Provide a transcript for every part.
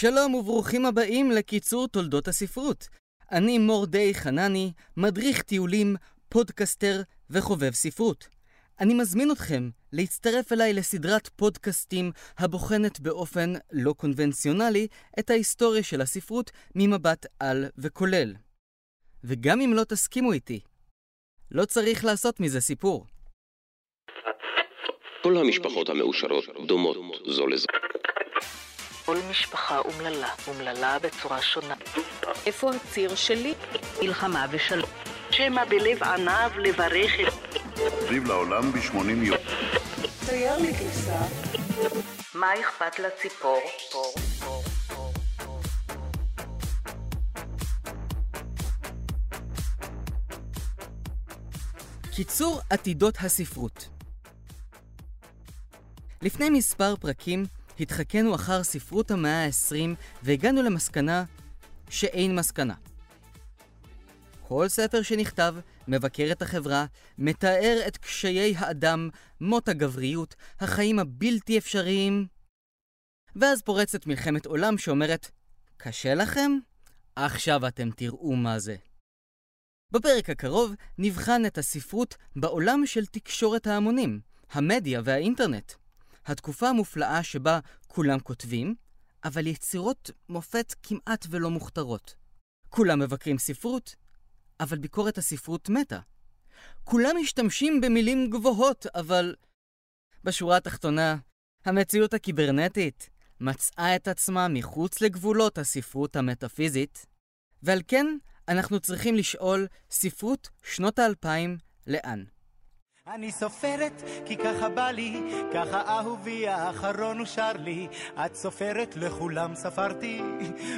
שלום וברוכים הבאים לקיצור תולדות הספרות. אני מור די חנני, מדריך טיולים, פודקסטר וחובב ספרות. אני מזמין אתכם להצטרף אליי לסדרת פודקסטים הבוחנת באופן לא קונבנציונלי את ההיסטוריה של הספרות ממבט על וכולל. וגם אם לא תסכימו איתי, לא צריך לעשות מזה סיפור. כל המשפחות המאושרות דומות זו לזו. כל משפחה אומללה, אומללה בצורה שונה. איפה הציר שלי? מלחמה ושלום. שמא בלב עניו לברכת. סביב לעולם ב-80 יום. צייר לי כבשה. מה אכפת לציפור? קיצור עתידות הספרות. לפני מספר פרקים התחכנו אחר ספרות המאה ה-20 והגענו למסקנה שאין מסקנה. כל ספר שנכתב מבקר את החברה, מתאר את קשיי האדם, מות הגבריות, החיים הבלתי אפשריים. ואז פורצת מלחמת עולם שאומרת, קשה לכם? עכשיו אתם תראו מה זה. בפרק הקרוב נבחן את הספרות בעולם של תקשורת ההמונים, המדיה והאינטרנט. התקופה המופלאה שבה כולם כותבים, אבל יצירות מופת כמעט ולא מוכתרות. כולם מבקרים ספרות, אבל ביקורת הספרות מתה. כולם משתמשים במילים גבוהות, אבל בשורה התחתונה, המציאות הקיברנטית מצאה את עצמה מחוץ לגבולות הספרות המטאפיזית, ועל כן אנחנו צריכים לשאול ספרות שנות ה-2000 לאן. אני סופרת כי ככה בא לי, ככה אהובי האחרון אושר לי. את סופרת לכולם ספרתי,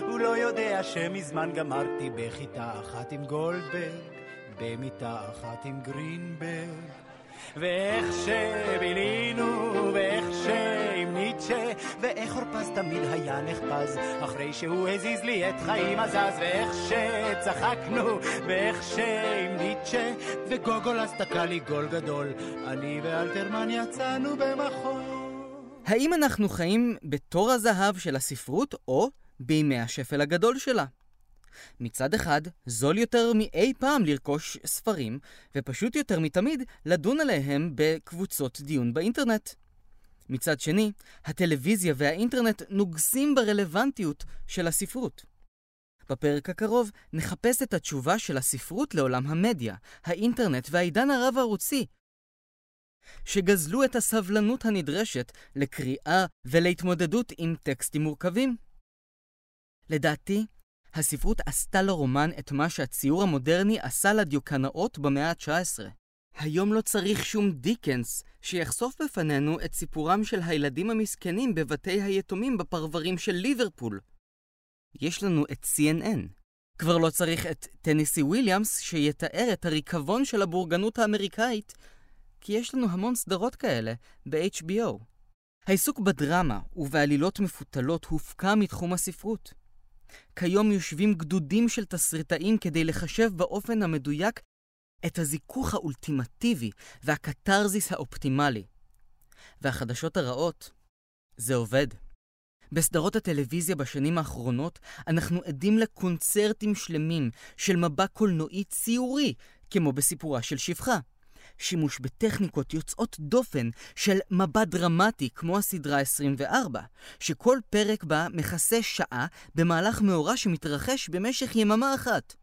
הוא לא יודע שמזמן גמרתי. בכיתה אחת עם גולדברג, במיטה אחת עם גרינברג. ואיך שבילינו, ואיך שעם ניטשה, ואיך אורפז תמיד היה נחפז, אחרי שהוא הזיז לי את חיים הזז. ואיך שצחקנו, ואיך שעם ניטשה וגוגול, אז תקע לי גול גדול, אני ואלתרמן יצאנו במחול. האם אנחנו חיים בתור הזהב של הספרות או בימי השפל הגדול שלה? מצד אחד, זול יותר מאי פעם לרכוש ספרים, ופשוט יותר מתמיד לדון עליהם בקבוצות דיון באינטרנט. מצד שני, הטלוויזיה והאינטרנט נוגסים ברלוונטיות של הספרות. בפרק הקרוב נחפש את התשובה של הספרות לעולם המדיה, האינטרנט והעידן הרב-ערוצי, שגזלו את הסבלנות הנדרשת לקריאה ולהתמודדות עם טקסטים מורכבים. לדעתי, הספרות עשתה לרומן את מה שהציור המודרני עשה לדיוקנאות במאה ה-19. היום לא צריך שום דיקנס שיחשוף בפנינו את סיפורם של הילדים המסכנים בבתי היתומים בפרברים של ליברפול. יש לנו את CNN. כבר לא צריך את טנסי וויליאמס שיתאר את הריקבון של הבורגנות האמריקאית, כי יש לנו המון סדרות כאלה ב-HBO. העיסוק בדרמה ובעלילות מפותלות הופקע מתחום הספרות. כיום יושבים גדודים של תסריטאים כדי לחשב באופן המדויק את הזיכוך האולטימטיבי והקטרזיס האופטימלי. והחדשות הרעות, זה עובד. בסדרות הטלוויזיה בשנים האחרונות אנחנו עדים לקונצרטים שלמים של מבע קולנועי ציורי, כמו בסיפורה של שפחה. שימוש בטכניקות יוצאות דופן של מבע דרמטי כמו הסדרה 24, שכל פרק בה מכסה שעה במהלך מאורע שמתרחש במשך יממה אחת.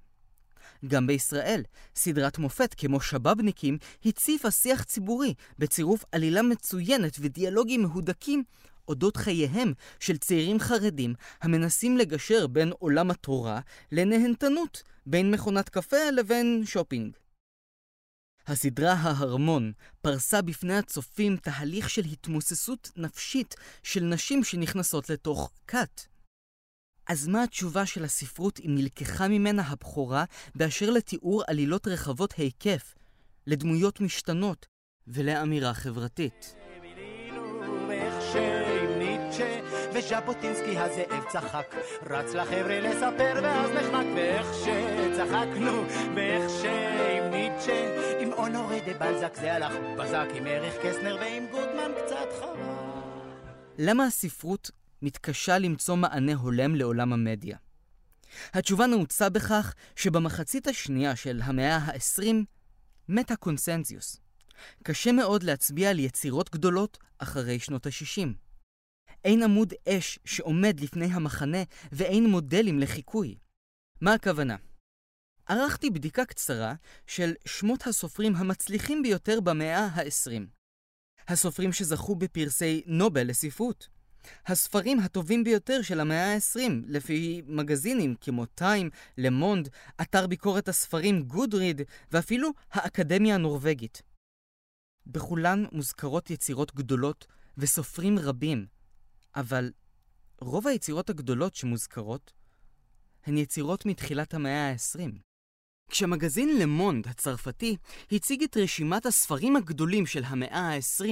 גם בישראל, סדרת מופת כמו שבאבניקים הציפה שיח ציבורי בצירוף עלילה מצוינת ודיאלוגים מהודקים אודות חייהם של צעירים חרדים המנסים לגשר בין עולם התורה לנהנתנות, בין מכונת קפה לבין שופינג. הסדרה ההרמון פרסה בפני הצופים תהליך של התמוססות נפשית של נשים שנכנסות לתוך קאט. אז מה התשובה של הספרות אם נלקחה ממנה הבחורה באשר לתיאור עלילות רחבות היקף, לדמויות משתנות ולאמירה חברתית? וז'בוטינסקי הזאב צחק, רץ לחבר'ה לספר ואז נחמק. ואיך שצחקנו, ואיך שעם ניטשה, עם אונורי דה בלזק זה הלך בזק, עם ערך קסנר ועם גודמן קצת חרא. למה הספרות מתקשה למצוא מענה הולם לעולם המדיה. התשובה נעוצה בכך שבמחצית השנייה של המאה ה-20 מת הקונסנזיוס. קשה מאוד להצביע על יצירות גדולות אחרי שנות ה-60. אין עמוד אש שעומד לפני המחנה ואין מודלים לחיקוי. מה הכוונה? ערכתי בדיקה קצרה של שמות הסופרים המצליחים ביותר במאה ה-20. הסופרים שזכו בפרסי נובל לספרות. הספרים הטובים ביותר של המאה ה-20, לפי מגזינים כמו טיים, למונד, אתר ביקורת הספרים גודריד, ואפילו האקדמיה הנורווגית. בכולן מוזכרות יצירות גדולות וסופרים רבים, אבל רוב היצירות הגדולות שמוזכרות הן יצירות מתחילת המאה ה-20. כשמגזין למונד הצרפתי הציג את רשימת הספרים הגדולים של המאה ה-20,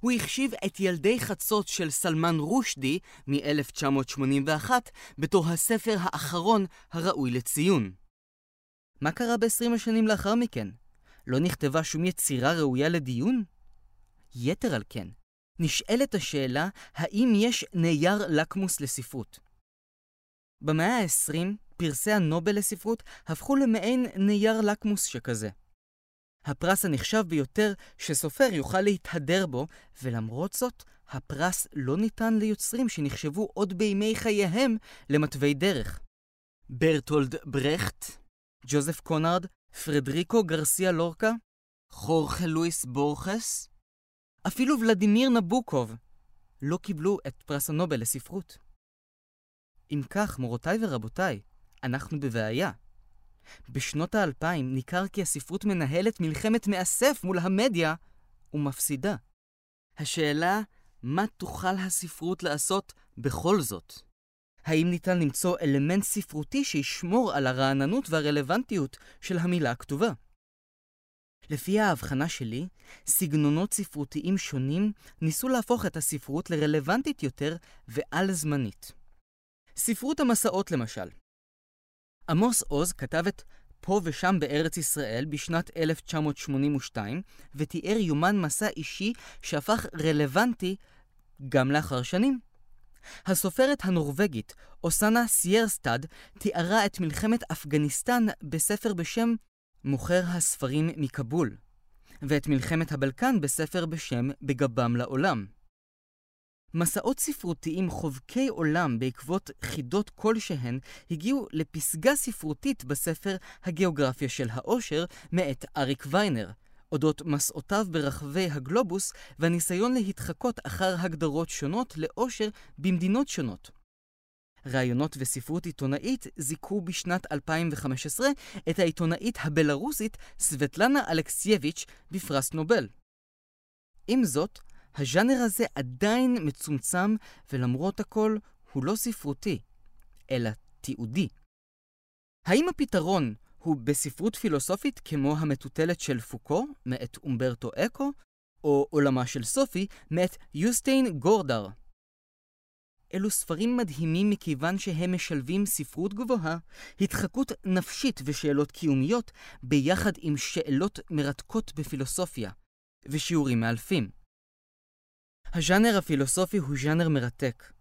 הוא החשיב את ילדי חצות של סלמן רושדי מ-1981 בתור הספר האחרון הראוי לציון. מה קרה ב-20 השנים לאחר מכן? לא נכתבה שום יצירה ראויה לדיון? יתר על כן, נשאלת השאלה האם יש נייר לקמוס לספרות. במאה ה-20 פרסי הנובל לספרות הפכו למעין נייר לקמוס שכזה. הפרס הנחשב ביותר שסופר יוכל להתהדר בו, ולמרות זאת, הפרס לא ניתן ליוצרים שנחשבו עוד בימי חייהם למטווי דרך. ברטולד ברכט, ג'וזף קונרד, פרדריקו גרסיה לורקה, חורכה לואיס בורכס, אפילו ולדימיר נבוקוב, לא קיבלו את פרס הנובל לספרות. אם כך, מורותיי ורבותיי, אנחנו בבעיה. בשנות ה-2000 ניכר כי הספרות מנהלת מלחמת מאסף מול המדיה ומפסידה. השאלה, מה תוכל הספרות לעשות בכל זאת? האם ניתן למצוא אלמנט ספרותי שישמור על הרעננות והרלוונטיות של המילה הכתובה? לפי ההבחנה שלי, סגנונות ספרותיים שונים ניסו להפוך את הספרות לרלוונטית יותר ועל זמנית. ספרות המסעות למשל. עמוס עוז כתב את פה ושם בארץ ישראל בשנת 1982 ותיאר יומן מסע אישי שהפך רלוונטי גם לאחר שנים. הסופרת הנורווגית אוסנה סיירסטד תיארה את מלחמת אפגניסטן בספר בשם מוכר הספרים מקבול ואת מלחמת הבלקן בספר בשם בגבם לעולם. מסעות ספרותיים חובקי עולם בעקבות חידות כלשהן הגיעו לפסגה ספרותית בספר הגיאוגרפיה של האושר מאת אריק ויינר, אודות מסעותיו ברחבי הגלובוס והניסיון להתחקות אחר הגדרות שונות לאושר במדינות שונות. ראיונות וספרות עיתונאית זיקו בשנת 2015 את העיתונאית הבלרוסית סבטלנה אלכסייביץ' בפרס נובל. עם זאת, הז'אנר הזה עדיין מצומצם, ולמרות הכל, הוא לא ספרותי, אלא תיעודי. האם הפתרון הוא בספרות פילוסופית כמו המטוטלת של פוקו, מאת אומברטו אקו, או עולמה של סופי, מאת יוסטיין גורדר? אלו ספרים מדהימים מכיוון שהם משלבים ספרות גבוהה, התחקות נפשית ושאלות קיומיות, ביחד עם שאלות מרתקות בפילוסופיה, ושיעורים מאלפים. הז'אנר הפילוסופי הוא ז'אנר מרתק,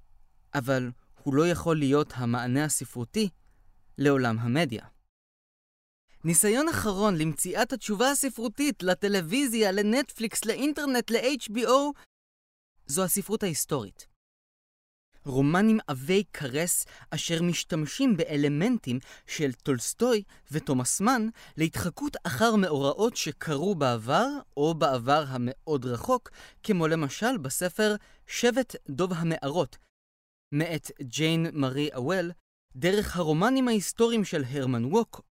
אבל הוא לא יכול להיות המענה הספרותי לעולם המדיה. ניסיון אחרון למציאת התשובה הספרותית לטלוויזיה, לנטפליקס, לאינטרנט, ל-HBO, זו הספרות ההיסטורית. רומנים עבי קרס אשר משתמשים באלמנטים של טולסטוי ותומאס מן להתחקות אחר מאורעות שקרו בעבר או בעבר המאוד רחוק, כמו למשל בספר שבט דוב המערות, מאת ג'יין מרי אוול, דרך הרומנים ההיסטוריים של הרמן ווק,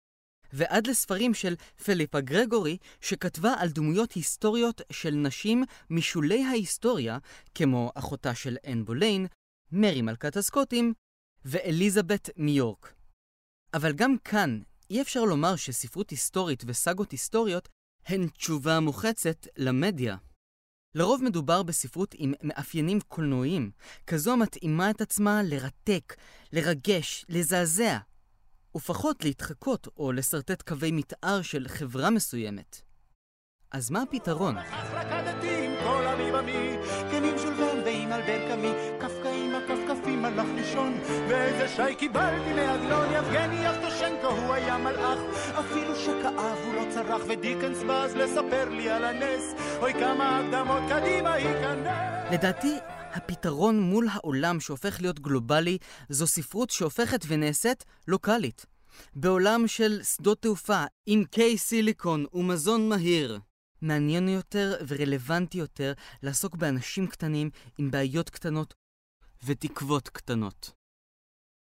ועד לספרים של פליפה גרגורי שכתבה על דמויות היסטוריות של נשים משולי ההיסטוריה, כמו אחותה של אן בוליין, מרי מלכת הסקוטים ואליזבת מיורק. אבל גם כאן אי אפשר לומר שספרות היסטורית וסגות היסטוריות הן תשובה מוחצת למדיה. לרוב מדובר בספרות עם מאפיינים קולנועיים, כזו מתאימה את עצמה לרתק, לרגש, לזעזע, ופחות להתחקות או לסרטט קווי מתאר של חברה מסוימת. אז מה הפתרון? על ברכמי, קפקאים הקפקפים הלך לישון, ואיזה שי קיבלתי מעגלון. יבגני יבטושנקו הוא היה מלאך, אפילו שכאב הוא לא צרח, ודיקנס בא אז לספר לי על הנס, אוי כמה הקדמות קדימה ייכנס. לדעתי הפתרון מול העולם שהופך להיות גלובלי זו ספרות שהופכת ונעשית לוקלית. בעולם של שדות תעופה, עמקי סיליקון ומזון מהיר, מעניין יותר ורלוונטי יותר לעסוק באנשים קטנים עם בעיות קטנות ותקוות קטנות.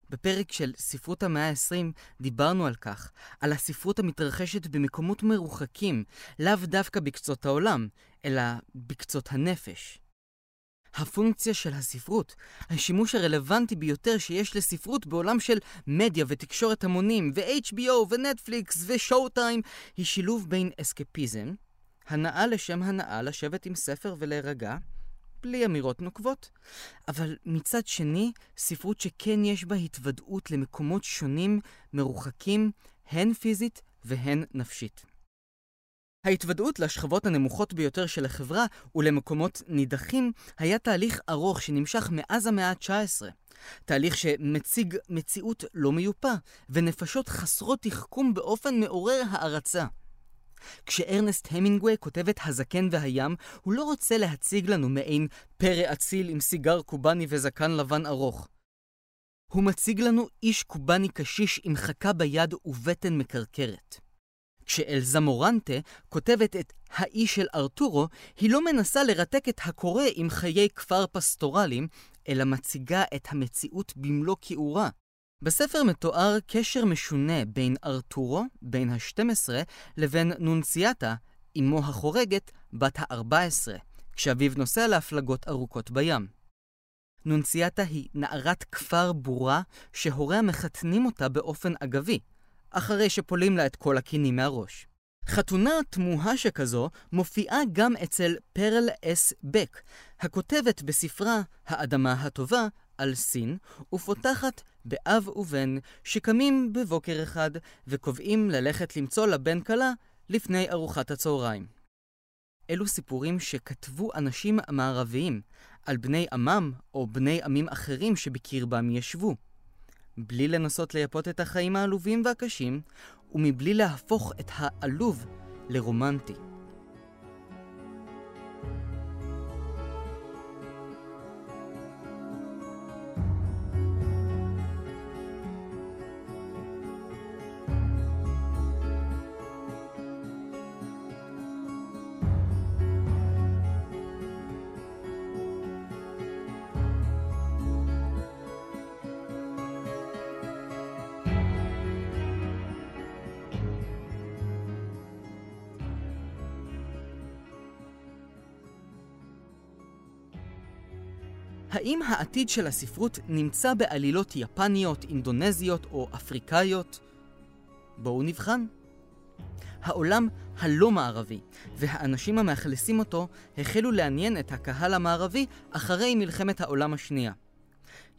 בפרק של ספרות המאה ה-20 דיברנו על כך, על הספרות המתרחשת במקומות מרוחקים, לאו דווקא בקצות העולם, אלא בקצות הנפש. הפונקציה של הספרות, השימוש הרלוונטי ביותר שיש לספרות בעולם של מדיה ותקשורת המונים ו-HBO ונטפליקס ושואו-טיים, היא שילוב בין אסקפיזם, הנאה לשם הנאה, לשבת עם ספר ולהירגע, בלי אמירות נוקבות, אבל מצד שני, ספרות שכן יש בה התוודעות למקומות שונים, מרוחקים, הן פיזית והן נפשית. ההתוודעות לשכבות הנמוכות ביותר של החברה ולמקומות נידחים היה תהליך ארוך שנמשך מאז המאה ה-19. תהליך שמציג מציאות לא מיופה ונפשות חסרות תחכום באופן מעורר הערצה. כשארנסט המינגווי כותב את הזקן והים, הוא לא רוצה להציג לנו מעין פרא אציל עם סיגר קובני וזקן לבן ארוך. הוא מציג לנו איש קובני קשיש עם חכה ביד ובטן מקרקרת. כשאלזה מורנטה כותבת את האי של ארטורו, היא לא מנסה לרתק את הקורא עם חיי כפר פסטורליים, אלא מציגה את המציאות במלוא כיעורה. בספר מתואר קשר משונה בין ארטורו, בין ה-12, לבין נונציאטה, אמו החורגת, בת ה-14, כשאביו נוסע להפלגות ארוכות בים. נונציאטה היא נערת כפר בורה שהוריה מחתנים אותה באופן אגבי, אחרי שפולים לה את כל הכינים מהראש. חתונה תמוהה שכזו מופיעה גם אצל פרל אס בק, הכותבת בספרה האדמה הטובה על סין, ופותחת באב ובן שקמים בבוקר אחד וקובעים ללכת למצוא לבן קלה לפני ארוחת הצהריים. אלו סיפורים שכתבו אנשים מערביים על בני עמם או בני עמים אחרים שבקרבם ישבו. בלי לנסות לייפות את החיים העלובים והקשים, ומבלי להפוך את העלוב לרומנטי. האם העתיד של הספרות נמצא בעלילות יפניות, אינדונזיות או אפריקאיות? בואו נבחן. העולם הלא מערבי והאנשים המאכלסים אותו החלו לעניין את הקהל המערבי אחרי מלחמת העולם השנייה.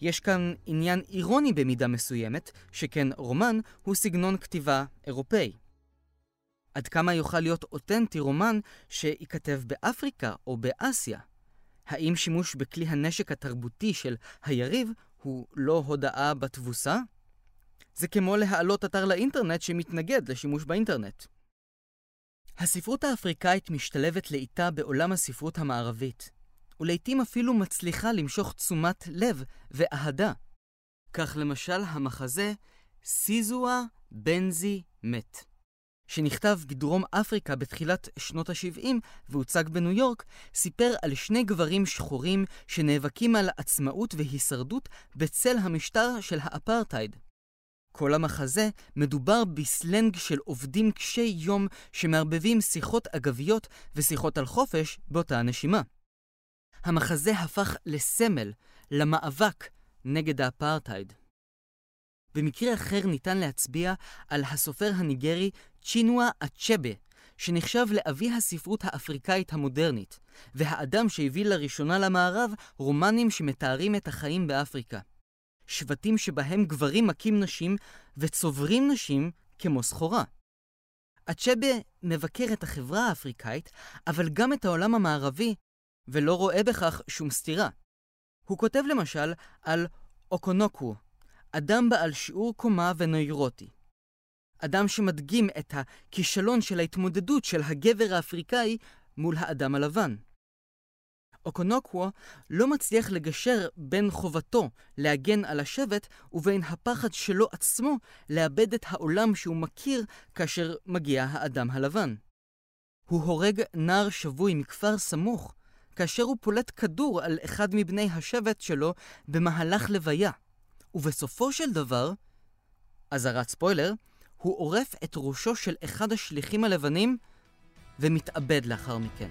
יש כאן עניין אירוני במידה מסוימת, שכן רומן הוא סגנון כתיבה אירופאי. עד כמה יוכל להיות אותנטי רומן שייכתב באפריקה או באסיה? האם שימוש בכלי הנשק התרבותי של היריב הוא לא הודאה בתבוסה? זה כמו להעלות אתר לאינטרנט שמתנגד לשימוש באינטרנט. הספרות האפריקאית משתלבת לאיתה בעולם הספרות המערבית, ולעיתים אפילו מצליחה למשוך תשומת לב ואהדה. כך למשל המחזה סיזואה בנזי מת, שנכתב בדרום אפריקה בתחילת שנות ה-70 והוצג בניו יורק, סיפר על שני גברים שחורים שנאבקים על עצמאות והישרדות בצל המשטר של האפרטייד. כל המחזה מדובר בסלנג של עובדים קשי יום שמערבבים שיחות אגביות ושיחות על חופש באותה הנשימה. המחזה הפך לסמל, למאבק נגד האפרטייד. במקרה אחר ניתן להצביע על הסופר הניגרי צ'ינואה עצ'בא, שנחשב לאבי הספרות האפריקאית המודרנית, והאדם שהביא לראשונה למערב רומנים שמתארים את החיים באפריקה. שבטים שבהם גברים מכים נשים וצוברים נשים כמו סחורה. עצ'בא מבקר את החברה האפריקאית, אבל גם את העולם המערבי, ולא רואה בכך שום סתירה. הוא כותב למשל על אוקונוקו, אדם בעל שיעור קומה ונוירוטי. אדם שמדגים את הכישלון של ההתמודדות של הגבר האפריקאי מול האדם הלבן. אוקונוקו לא מצליח לגשר בין חובתו להגן על השבט ובין הפחד שלו עצמו לאבד את העולם שהוא מכיר כאשר מגיע האדם הלבן. הוא הורג נער שבוי מכפר סמוך כאשר הוא פולט כדור על אחד מבני השבט שלו במהלך לוויה. ובסופו של דבר, אזהרת ספוילר, הוא עורף את ראשו של אחד השליחים הלבנים ומתאבד לאחר מכן.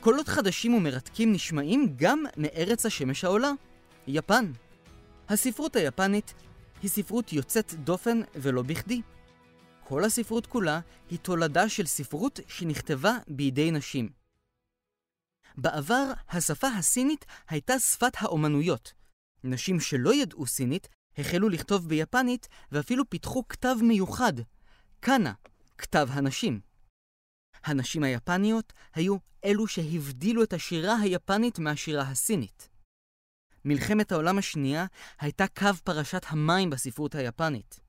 קולות חדשים ומרתקים נשמעים גם מארץ השמש העולה, יפן. הספרות היפנית היא ספרות יוצאת דופן ולא בכדי. כל הספרות כולה היא תולדה של ספרות שנכתבה בידי נשים. בעבר השפה הסינית הייתה שפת האומנויות. נשים שלא ידעו סינית החלו לכתוב ביפנית ואפילו פיתחו כתב מיוחד, קאנה, כתב הנשים. הנשים היפניות היו אלו שהבדילו את השירה היפנית מהשירה הסינית. מלחמת העולם השנייה הייתה קו פרשת המים בספרות היפנית.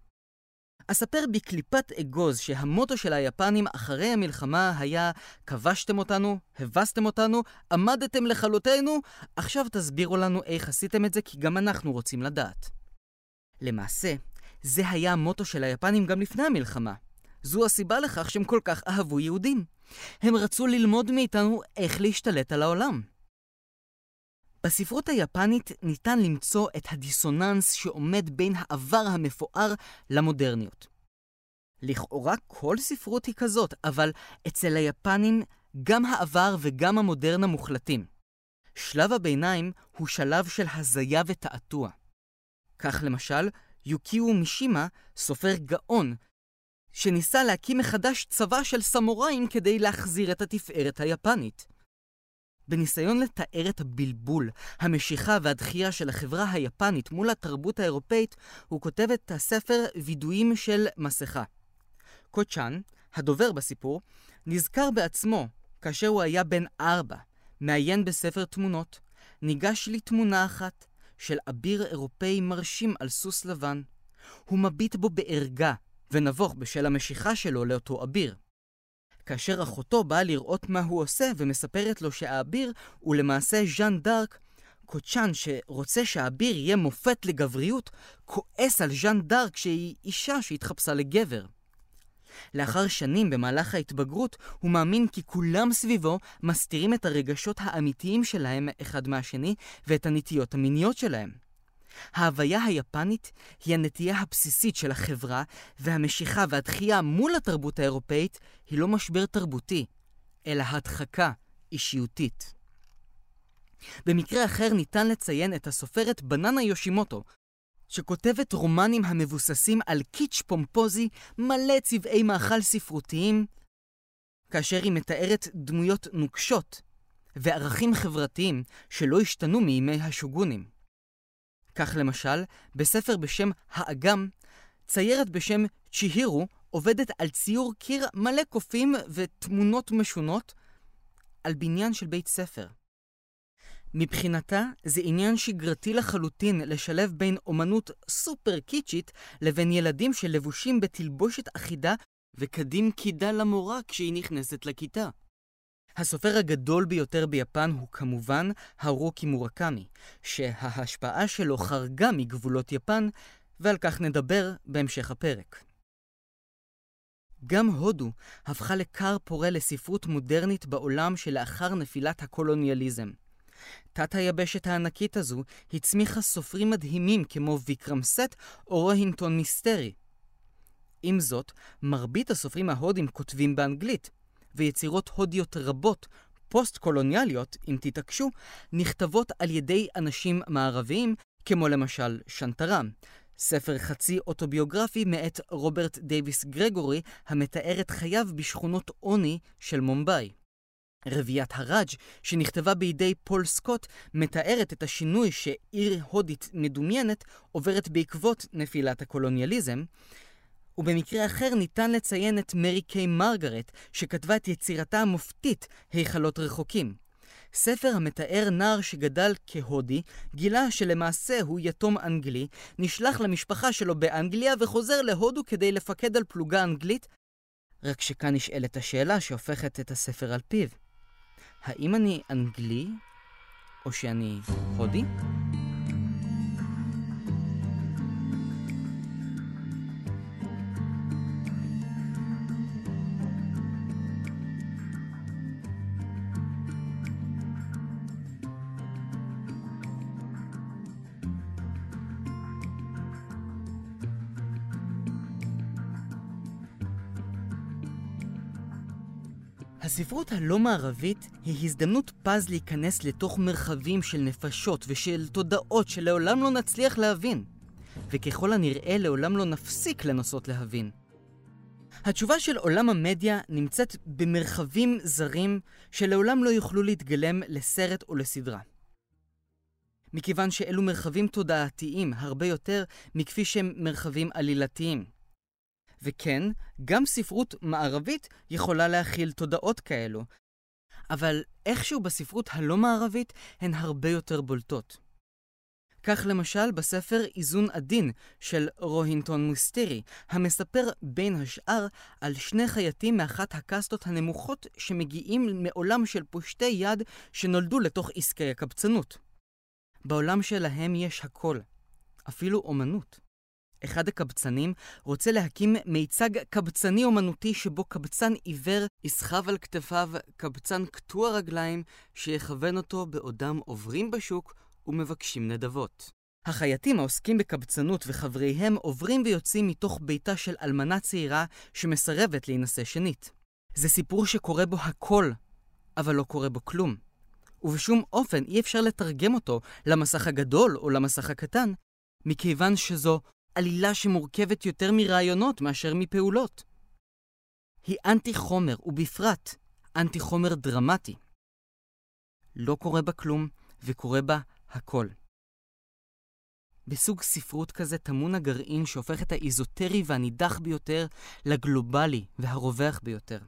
אספר בקליפת אגוז שהמוטו של היפנים אחרי המלחמה היה כבשתם אותנו, הבסתם אותנו, עמדתם לכלותנו, עכשיו תסבירו לנו איך עשיתם את זה כי גם אנחנו רוצים לדעת. למעשה, זה היה המוטו של היפנים גם לפני המלחמה. זו הסיבה לכך שהם כל כך אהבו יהודים. הם רצו ללמוד מאיתנו איך להשתלט על העולם. בספרות היפנית ניתן למצוא את הדיסוננס שעומד בין העבר המפואר למודרניות. לכאורה כל ספרות היא כזאת, אבל אצל היפנים גם העבר וגם המודרנה מוחלטים. שלב הביניים הוא שלב של הזיה ותעתוע. כך למשל, יוקיו מישימה, סופר גאון, שניסה להקים מחדש צבא של סמוראים כדי להחזיר את התפארת היפנית. בניסיון לתאר את הבלבול, המשיכה והדחייה של החברה היפנית מול התרבות האירופאית, הוא כותב את הספר וידועים של מסכה. קוצ'אן, הדובר בסיפור, נזכר בעצמו כאשר הוא היה בן 4, מעיין בספר תמונות, ניגש לתמונה אחת של אביר אירופאי מרשים על סוס לבן. הוא מביט בו בערגה ונבוך בשל המשיכה שלו לאותו אביר. כאשר אחותו באה לראות מה הוא עושה ומספרת לו שהאביר הוא למעשה ז'אן דארק, קוצ'אן שרוצה שהאביר יהיה מופת לגבריות, כועס על ז'אן דארק שהיא אישה שהתחפשה לגבר. לאחר שנים במהלך ההתבגרות הוא מאמין כי כולם סביבו מסתירים את הרגשות האמיתיים שלהם אחד מהשני ואת הנטיות המיניות שלהם. ההוויה היפנית היא הנטייה הבסיסית של החברה, והמשיכה והדחייה מול התרבות האירופאית היא לא משבר תרבותי, אלא הדחקה אישיותית. במקרה אחר ניתן לציין את הסופרת בננה יושימוטו, שכותבת רומנים המבוססים על קיץ' פומפוזי מלא צבעי מאכל ספרותיים, כאשר היא מתארת דמויות נוקשות וערכים חברתיים שלא השתנו מימי השוגונים. כך למשל, בספר בשם האגם, ציירת בשם צ'יהירו עובדת על ציור קיר מלא קופים ותמונות משונות על בניין של בית ספר. מבחינתה, זה עניין שגרתי לחלוטין לשלב בין אומנות סופר קיצ'ית לבין ילדים שלבושים בתלבושת אחידה וקדים קידה למורה כשהיא נכנסת לכיתה. הסופר הגדול ביותר ביפן הוא כמובן הרוקי מורקאמי, שההשפעה שלו חרגה מגבולות יפן, ועל כך נדבר בהמשך הפרק. גם הודו הפכה לכר פורה לספרות מודרנית בעולם שלאחר נפילת הקולוניאליזם. תת היבשת הענקית הזו הצמיחה סופרים מדהימים כמו ויקרמסט או רוהינטון מיסטרי. עם זאת, מרבית הסופרים ההודים כותבים באנגלית, ויצירות הודיות רבות, פוסט-קולוניאליות, אם תתעקשו, נכתבות על ידי אנשים מערביים, כמו למשל שנטרם, ספר חצי אוטוביוגרפי מאת רוברט דייוויס גרגורי, המתאר את חייו בשכונות עוני של מומבאי. רביעת הראג' שנכתבה בידי פול סקוט מתארת את השינוי שעיר הודית מדומיינת עוברת בעקבות נפילת הקולוניאליזם, ובמקרה אחר ניתן לציין את מרי קיי מרגרט שכתבה את יצירתה המופתית היכלות רחוקים. ספר המתאר נער שגדל כהודי, גילה שלמעשה הוא יתום אנגלי, נשלח למשפחה שלו באנגליה וחוזר להודו כדי לפקד על פלוגה אנגלית, רק שכאן נשאלת השאלה שהופכת את הספר על פיו. האם אני אנגלי או שאני הודי? הספרות הלא מערבית היא הזדמנות פז להיכנס לתוך מרחבים של נפשות ושל תודעות שלעולם לא נצליח להבין, וככל הנראה לעולם לא נפסיק לנסות להבין. התשובה של עולם המדיה נמצאת במרחבים זרים שלעולם לא יוכלו להתגלם לסרט או לסדרה. מכיוון שאלו מרחבים תודעתיים הרבה יותר מכפי שהם מרחבים עלילתיים. וכן, גם ספרות מערבית יכולה להכיל תודעות כאלו. אבל איכשהו בספרות הלא מערבית הן הרבה יותר בולטות. כך למשל בספר איזון עדין של רוהינטון מיסטרי, המספר בין השאר על שני חייטים מאחת הקסטות הנמוכות שמגיעים מעולם של פושטי יד שנולדו לתוך עסקי הקבצנות. בעולם שלהם יש הכל, אפילו אומנות. אחד הקבצנים רוצה להקים מיצג קבצני-אומנותי שבו קבצן עיוור יסחב על כתפיו קבצן קטוע רגליים שיכוון אותו בעודם עוברים בשוק ומבקשים נדבות. החייטים העוסקים בקבצנות וחבריהם עוברים ויוצאים מתוך ביתה של אלמנה צעירה שמסרבת להינשא שנית. זה סיפור שקורה בו הכל, אבל לא קורה בו כלום. ובשום אופן אי אפשר לתרגם אותו למסך הגדול או למסך הקטן, מכיוון שזו עלילה שמורכבת יותר מרעיונות מאשר מפעולות. היא אנטי חומר, ובפרט אנטי חומר דרמטי. לא קורה בה כלום, וקורה בה הכל. בסוג ספרות כזה טמון הגרעין שהופך את האיזוטרי והנידח ביותר לגלובלי והרווח ביותר.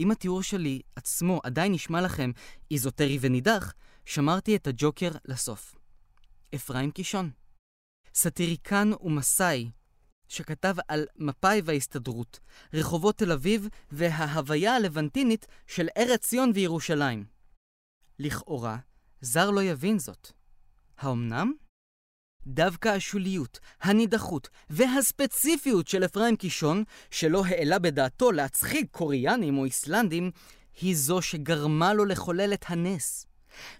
אם התיאור שלי עצמו עדיין נשמע לכם איזוטרי ונידח, שמרתי את הג'וקר לסוף. אפרים קישון. סטיריקן ומסאי, שכתב על מפאי וההסתדרות, רחובות תל אביב וההוויה הלבנטינית של ארץ ציון וירושלים. לכאורה, זר לא יבין זאת. האמנם? דווקא השוליות, הנידחות והספציפיות של אפרים קישון, שלא העלה בדעתו להצחיק קוריאנים או איסלנדים, היא זו שגרמה לו לחולל את הנס.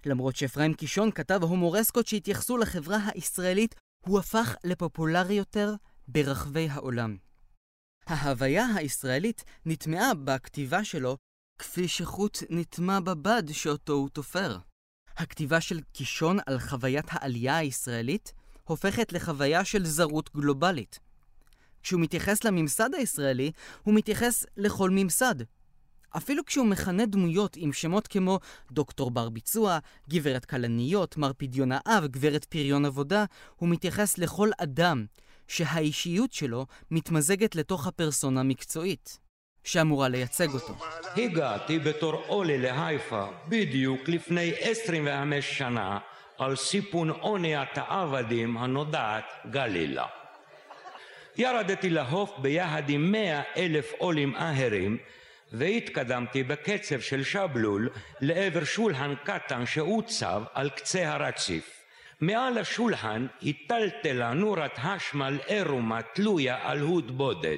למרות שאפרים קישון כתב הומורסקות שהתייחסו לחברה הישראלית, הוא הפך לפופולרי יותר ברחבי העולם. ההוויה הישראלית נטמעה בכתיבה שלו כפי שחוט נטמע בבד שאותו הוא תופר. הכתיבה של קישון על חוויית העלייה הישראלית הופכת לחוויה של זרות גלובלית. כשהוא מתייחס לממסד הישראלי, הוא מתייחס לכל ממסד. אפילו כשהוא מכנה דמויות עם שמות כמו דוקטור בר ביצוע, גברת קלניות, מר פדיון האב, גברת פריון עבודה, הוא מתייחס לכל אדם שהאישיות שלו מתמזגת לתוך הפרסונה המקצועית, שאמורה לייצג אותו. הגעתי בתור עולה להיפה בדיוק לפני 25 שנה על סיפון עוניית העבדים הנודעת גלילה. ירדתי להוף ביחד עם 100,000 עולים אחרים, והתקדמתי בקצב של שבלול לעבר שולחן קטן שהוצב על קצה הרציף. מעל השולחן היטלטלה נורת השמל עירומה תלויה על הוד בודד.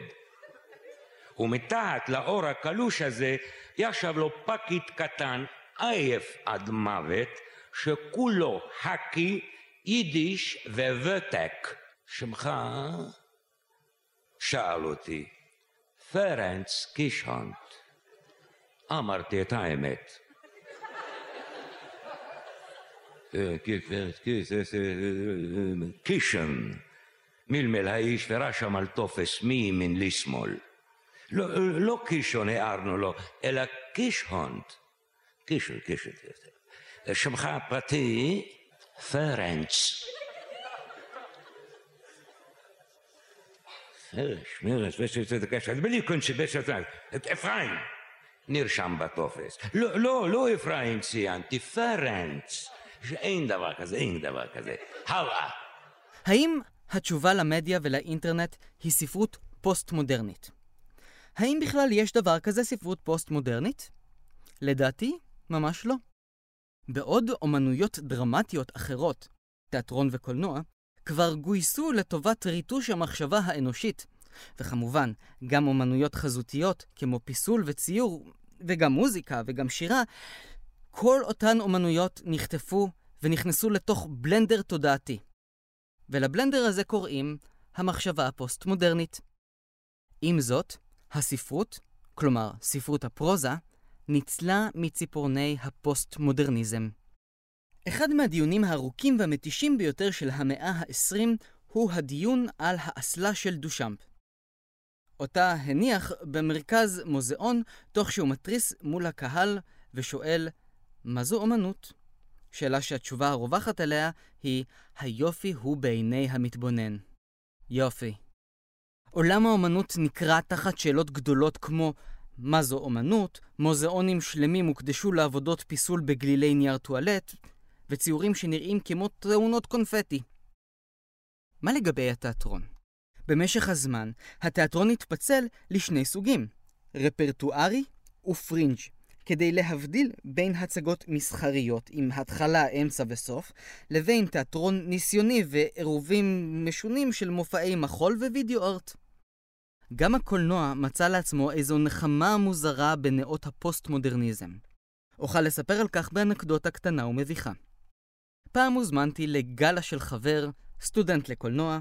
ומתחת לאור הקלוש הזה ישב לו פקיד קטן עייף עד מוות שכולו חקי, יידיש וותק. שמך? שאל אותי. פרנץ קישון. אמרתי את האמת. קישון, מלמל האיש ורשם על תופס מימין לשמאל. לא קישון הערנו לו, אלא קישון. קישון. שמך הפרטי, פרנץ. שמרס, בלי קונצ'בש עתן, את אפרים נרשם בטופס. לא אפרים ציינתי, פרנץ. שאין דבר כזה, אין דבר כזה. הלאה. האם התשובה למדיה ולאינטרנט היא ספרות פוסט-מודרנית? האם בכלל יש דבר כזה ספרות פוסט-מודרנית? לדעתי, ממש לא. בעוד אומנויות דרמטיות אחרות, תיאטרון וקולנוע, כבר גויסו לטובת ריטוש המחשבה האנושית, וכמובן, גם אומנויות חזותיות כמו פיסול וציור, וגם מוזיקה וגם שירה, כל אותן אומנויות נחטפו ונכנסו לתוך בלנדר תודעתי. ולבלנדר הזה קוראים המחשבה הפוסט-מודרנית. עם זאת, הספרות, כלומר ספרות הפרוזה, ניצלה מציפורני הפוסט-מודרניזם. אחד מהדיונים הארוכים והמתישים ביותר של המאה ה-20 הוא הדיון על האסלה של דושאמפ. אותה הניח במרכז מוזיאון תוך שהוא מטריס מול הקהל ושואל, מה זו אומנות? שאלה שהתשובה הרווחת עליה היא, היופי הוא בעיני המתבונן. יופי. עולם האומנות נקרא תחת שאלות גדולות כמו מה זו אומנות, מוזיאונים שלמים הוקדשו לעבודות פיסול בגלילי נייר טואלט, וציורים שנראים כמו תאונות קונפטי. מה לגבי התיאטרון? במשך הזמן, התיאטרון התפצל לשני סוגים, רפרטוארי ופרינג', כדי להבדיל בין הצגות מסחריות עם התחלה, אמצע וסוף, לבין תיאטרון ניסיוני ועירובים משונים של מופעי מחול ווידאו-ארט. גם הקולנוע מצא לעצמו איזו נחמה מוזרה בנאות הפוסט-מודרניזם. אוכל לספר על כך באנקדוטה קטנה ומביכה. פעם הוזמנתי לגלה של חבר, סטודנט לקולנוע.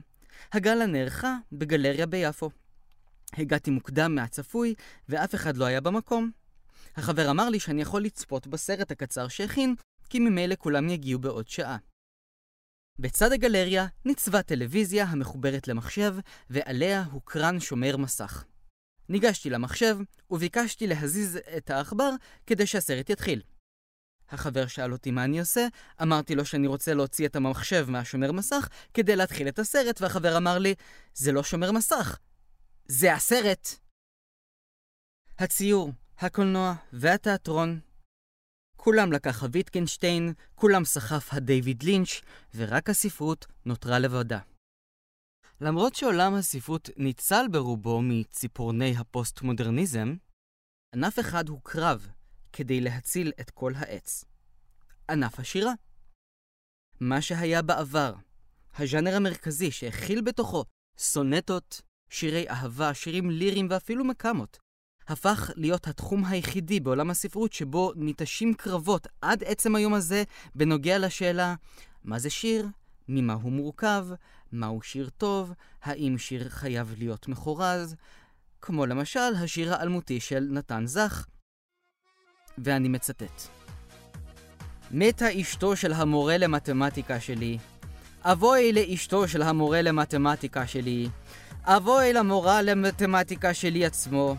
הגלה נערכה בגלריה ביפו. הגעתי מוקדם מהצפוי ואף אחד לא היה במקום. החבר אמר לי שאני יכול לצפות בסרט הקצר שהכין, כי ממילא כולם יגיעו בעוד שעה. בצד הגלריה ניצבה טלוויזיה המחוברת למחשב, ועליה הוקרן שומר מסך. ניגשתי למחשב וביקשתי להזיז את העכבר כדי שהסרט יתחיל. החבר שאל אותי מה אני עושה, אמרתי לו שאני רוצה להוציא את המחשב מהשומר מסך כדי להתחיל את הסרט, והחבר אמר לי, זה לא שומר מסך, זה הסרט. הציור, הקולנוע והתיאטרון. כולם לקח הוויטקנשטיין, כולם סחף הדייוויד לינץ', ורק הספרות נותרה לבדה. למרות שעולם הספרות ניצל ברובו מציפורני הפוסט-מודרניזם, ענף אחד הוא קרב כדי להציל את כל העץ. ענף השירה. מה שהיה בעבר, הז'אנר המרכזי שהכיל בתוכו סונטות, שירי אהבה, שירים לירים ואפילו מקמות, הפך להיות התחום היחידי בעולם הספרות שבו ניטשים קרבות עד עצם היום הזה בנוגע לשאלה מה זה שיר, ממה הוא מורכב, מהו שיר טוב, האם שיר חייב להיות מחורז, כמו למשל השיר האלמותי של נתן זך. ואני מצטט. מתה אשתו של המורה למתמטיקה שלי, אבוי לאשתו של המורה למתמטיקה שלי, אבוי למורה למתמטיקה שלי עצמו,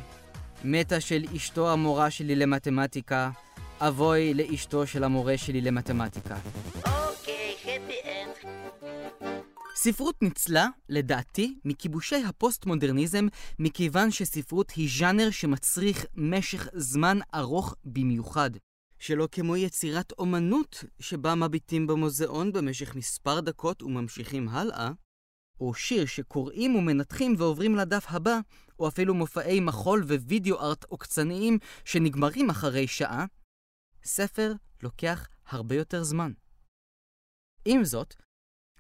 מתה של אשתו המורה שלי למתמטיקה, אבוי לאשתו של המורה שלי למתמטיקה. אוקיי, happy end. ספרות ניצלה, לדעתי, מכיבושי הפוסט-מודרניזם, מכיוון שספרות היא ז'אנר שמצריך משך זמן ארוך במיוחד. שלא כמו יצירת אומנות שבה מביטים במוזיאון במשך מספר דקות וממשיכים הלאה, או שיר שקוראים ומנתחים ועוברים לדף הבא, או אפילו מופעי מחול ווידאו-ארט עוקצניים שנגמרים אחרי שעה, ספר לוקח הרבה יותר זמן. עם זאת,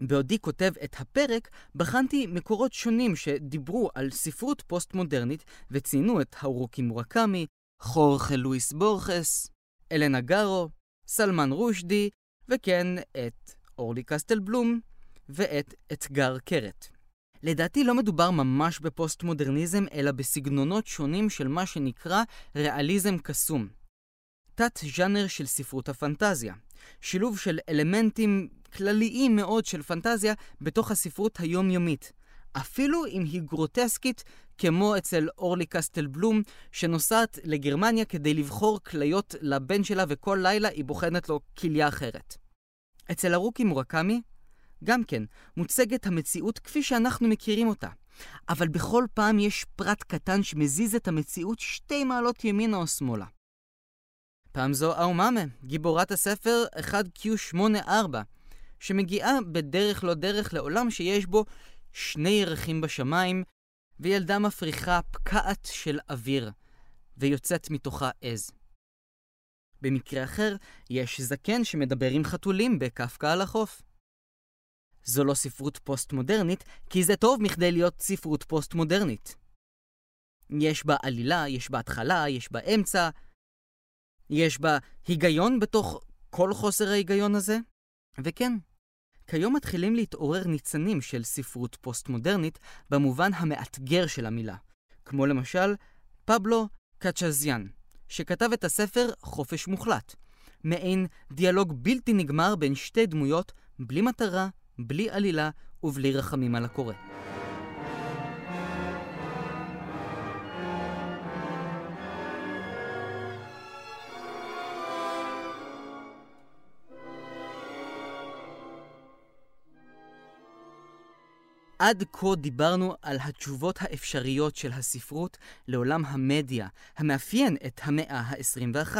בעודי כותב את הפרק, בחנתי מקורות שונים שדיברו על ספרות פוסט-מודרנית וציינו את הרוקי מורקאמי, חורכה לואיס בורכס, אלנה גארו, סלמן רושדי, וכן את אורלי קסטלבלום ואת אתגר קרת. לדעתי לא מדובר ממש בפוסט-מודרניזם, אלא בסגנונות שונים של מה שנקרא ריאליזם קסום. תת-ז'אנר של ספרות הפנטזיה. שילוב של אלמנטים כלליים מאוד של פנטזיה בתוך הספרות היומיומית, אפילו אם היא גרוטסקית, כמו אצל אורלי קסטלבלום, שנוסעת לגרמניה כדי לבחור כליות לבן שלה, וכל לילה היא בוחנת לו כליה אחרת. אצל הרוקי מורקאמי, גם כן, מוצגת המציאות כפי שאנחנו מכירים אותה. אבל בכל פעם יש פרט קטן שמזיז את המציאות 2 מעלות ימינה או שמאלה. פעם זו אומאמה, גיבורת הספר 1Q84, שמגיעה בדרך לא דרך לעולם שיש בו 2 ירחים בשמיים, וילדה מפריחה פקעת של אוויר, ויוצאת מתוכה עז. במקרה אחר, יש זקן שמדבר עם חתולים בקפקא על החוף. זו לא ספרות פוסט-מודרנית, כי זה טוב מכדי להיות ספרות פוסט-מודרנית. יש בה עלילה, יש בה התחלה, יש בה אמצע, יש בה היגיון בתוך כל חוסר ההיגיון הזה. וכן, כיום מתחילים להתעורר ניצנים של ספרות פוסט-מודרנית במובן המאתגר של המילה, כמו למשל פבלו קצ'זיאן, שכתב את הספר חופש מוחלט, מעין דיאלוג בלתי נגמר בין 2 דמויות, בלי מטרה, בלי עלילה ובלי רחמים על הקורא. עד כה דיברנו על התשובות האפשריות של הספרות לעולם המדיה, המאפיין את המאה ה-21.